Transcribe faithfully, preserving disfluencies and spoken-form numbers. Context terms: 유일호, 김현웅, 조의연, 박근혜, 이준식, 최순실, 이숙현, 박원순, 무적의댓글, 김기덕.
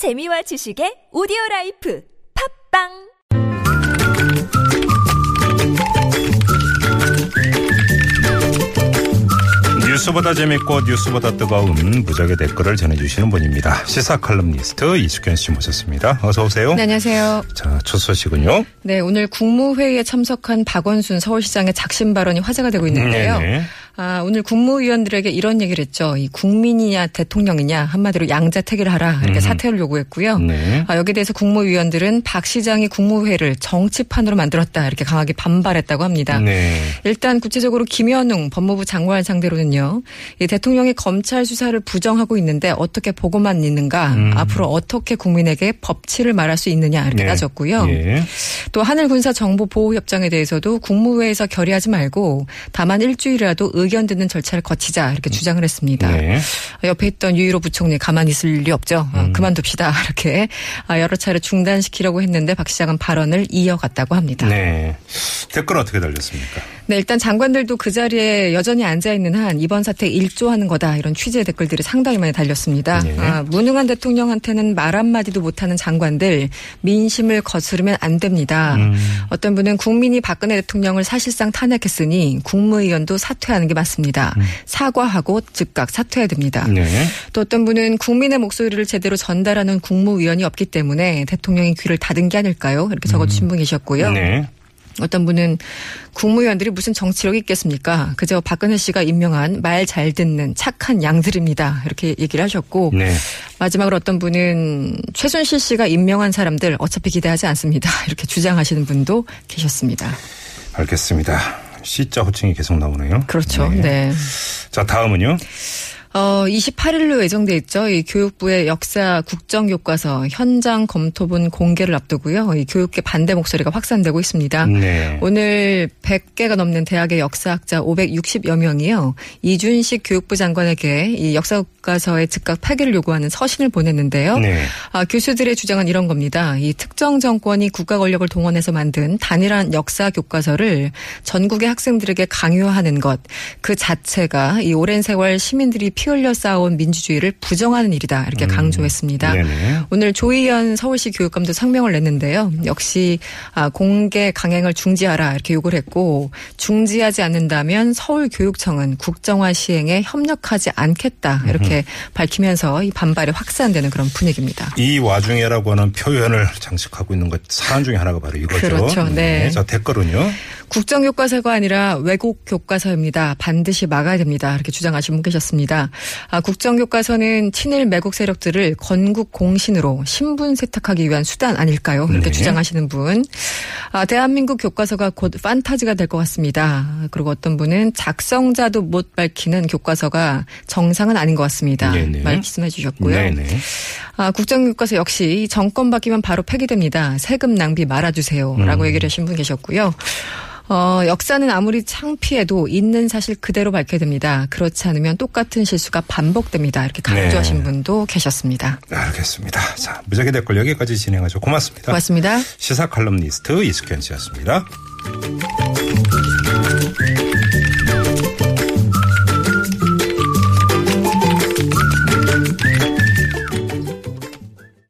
재미와 지식의 오디오라이프 팝빵 뉴스보다 재밌고 뉴스보다 뜨거운 무적의 댓글을 전해주시는 분입니다. 시사 칼럼니스트 이숙현 씨 모셨습니다. 어서 오세요. 네, 안녕하세요. 자, 첫 소식은요. 네, 오늘 국무회의에 참석한 박원순 서울시장의 작심 발언이 화제가 되고 있는데요. 네네. 아, 오늘 국무위원들에게 이런 얘기를 했죠. 이 국민이냐 대통령이냐 한마디로 양자택일을 하라 이렇게 음. 사퇴를 요구했고요. 네. 아, 여기에 대해서 국무위원들은 박 시장이 국무회의를 정치판으로 만들었다 이렇게 강하게 반발했다고 합니다. 네. 일단 구체적으로 김현웅 법무부 장관 상대로는요. 이 대통령이 검찰 수사를 부정하고 있는데 어떻게 보고만 있는가 음. 앞으로 어떻게 국민에게 법치를 말할 수 있느냐 이렇게 네. 따졌고요. 네. 또 하늘군사정보보호협정에 대해서도 국무회의에서 결의하지 말고 다만 일주일이라도 의견 의견 듣는 절차를 거치자 이렇게 주장을 했습니다. 네. 옆에 있던 유일호 부총리 가만히 있을 리 없죠. 음. 그만둡시다 이렇게 여러 차례 중단시키려고 했는데 박 시장은 발언을 이어갔다고 합니다. 네. 댓글 어떻게 달렸습니까? 네, 일단 장관들도 그 자리에 여전히 앉아있는 한 이번 사태 일조하는 거다 이런 취지의 댓글들이 상당히 많이 달렸습니다. 네. 아, 무능한 대통령한테는 말 한마디도 못하는 장관들 민심을 거스르면 안 됩니다. 음. 어떤 분은 국민이 박근혜 대통령을 사실상 탄핵했으니 국무위원도 사퇴하는 게 맞습니다. 음. 사과하고 즉각 사퇴해야 됩니다. 네. 또 어떤 분은 국민의 목소리를 제대로 전달하는 국무위원이 없기 때문에 대통령이 귀를 닫은 게 아닐까요? 이렇게 적어주신 음. 분 계셨고요. 네. 어떤 분은 국무위원들이 무슨 정치력이 있겠습니까? 그저 박근혜 씨가 임명한 말 잘 듣는 착한 양들입니다. 이렇게 얘기를 하셨고 네. 마지막으로 어떤 분은 최순실 씨가 임명한 사람들 어차피 기대하지 않습니다. 이렇게 주장하시는 분도 계셨습니다. 알겠습니다. C자 호칭이 계속 나오네요. 그렇죠. 네. 네. 자, 다음은요. 어, 이십팔 일로 예정돼 있죠. 이 교육부의 역사 국정교과서 현장 검토본 공개를 앞두고요. 이 교육계 반대 목소리가 확산되고 있습니다. 네. 오늘 백 개가 넘는 대학의 역사학자 오백육십여 명이요. 이준식 교육부 장관에게 이 역사교과서의 즉각 폐기를 요구하는 서신을 보냈는데요. 네. 아, 교수들의 주장은 이런 겁니다. 이 특정 정권이 국가 권력을 동원해서 만든 단일한 역사교과서를 전국의 학생들에게 강요하는 것 그 자체가 이 오랜 세월 시민들이 피 흘려 쌓아온 민주주의를 부정하는 일이다 이렇게 강조했습니다. 음, 오늘 조의연 서울시 교육감도 성명을 냈는데요. 역시 아, 공개 강행을 중지하라 이렇게 요구를 했고 중지하지 않는다면 서울교육청은 국정화 시행에 협력하지 않겠다 이렇게 음. 밝히면서 이 반발이 확산되는 그런 분위기입니다. 이 와중에라고 하는 표현을 장식하고 있는 것 사안 중에 하나가 바로 이거죠. 그렇죠. 네. 네. 자, 댓글은요. 국정교과서가 아니라 왜곡 교과서입니다. 반드시 막아야 됩니다. 이렇게 주장하신 분 계셨습니다. 아, 국정교과서는 친일 매국 세력들을 건국 공신으로 신분 세탁하기 위한 수단 아닐까요? 이렇게 네. 주장하시는 분. 아, 대한민국 교과서가 곧 판타지가 될 것 같습니다. 그리고 어떤 분은 작성자도 못 밝히는 교과서가 정상은 아닌 것 같습니다. 네네. 말씀해 주셨고요. 네네. 아, 국정교과서 역시 정권 바뀌면 바로 폐기됩니다. 세금 낭비 말아주세요. 음. 라고 얘기를 하신 분 계셨고요. 어, 역사는 아무리 창피해도 있는 사실 그대로 밝혀야 됩니다. 그렇지 않으면 똑같은 실수가 반복됩니다. 이렇게 강조하신 네. 분도 계셨습니다. 알겠습니다. 자, 무적의 댓글 여기까지 진행하죠. 고맙습니다. 고맙습니다. 시사 칼럼니스트 이숙현 씨였습니다.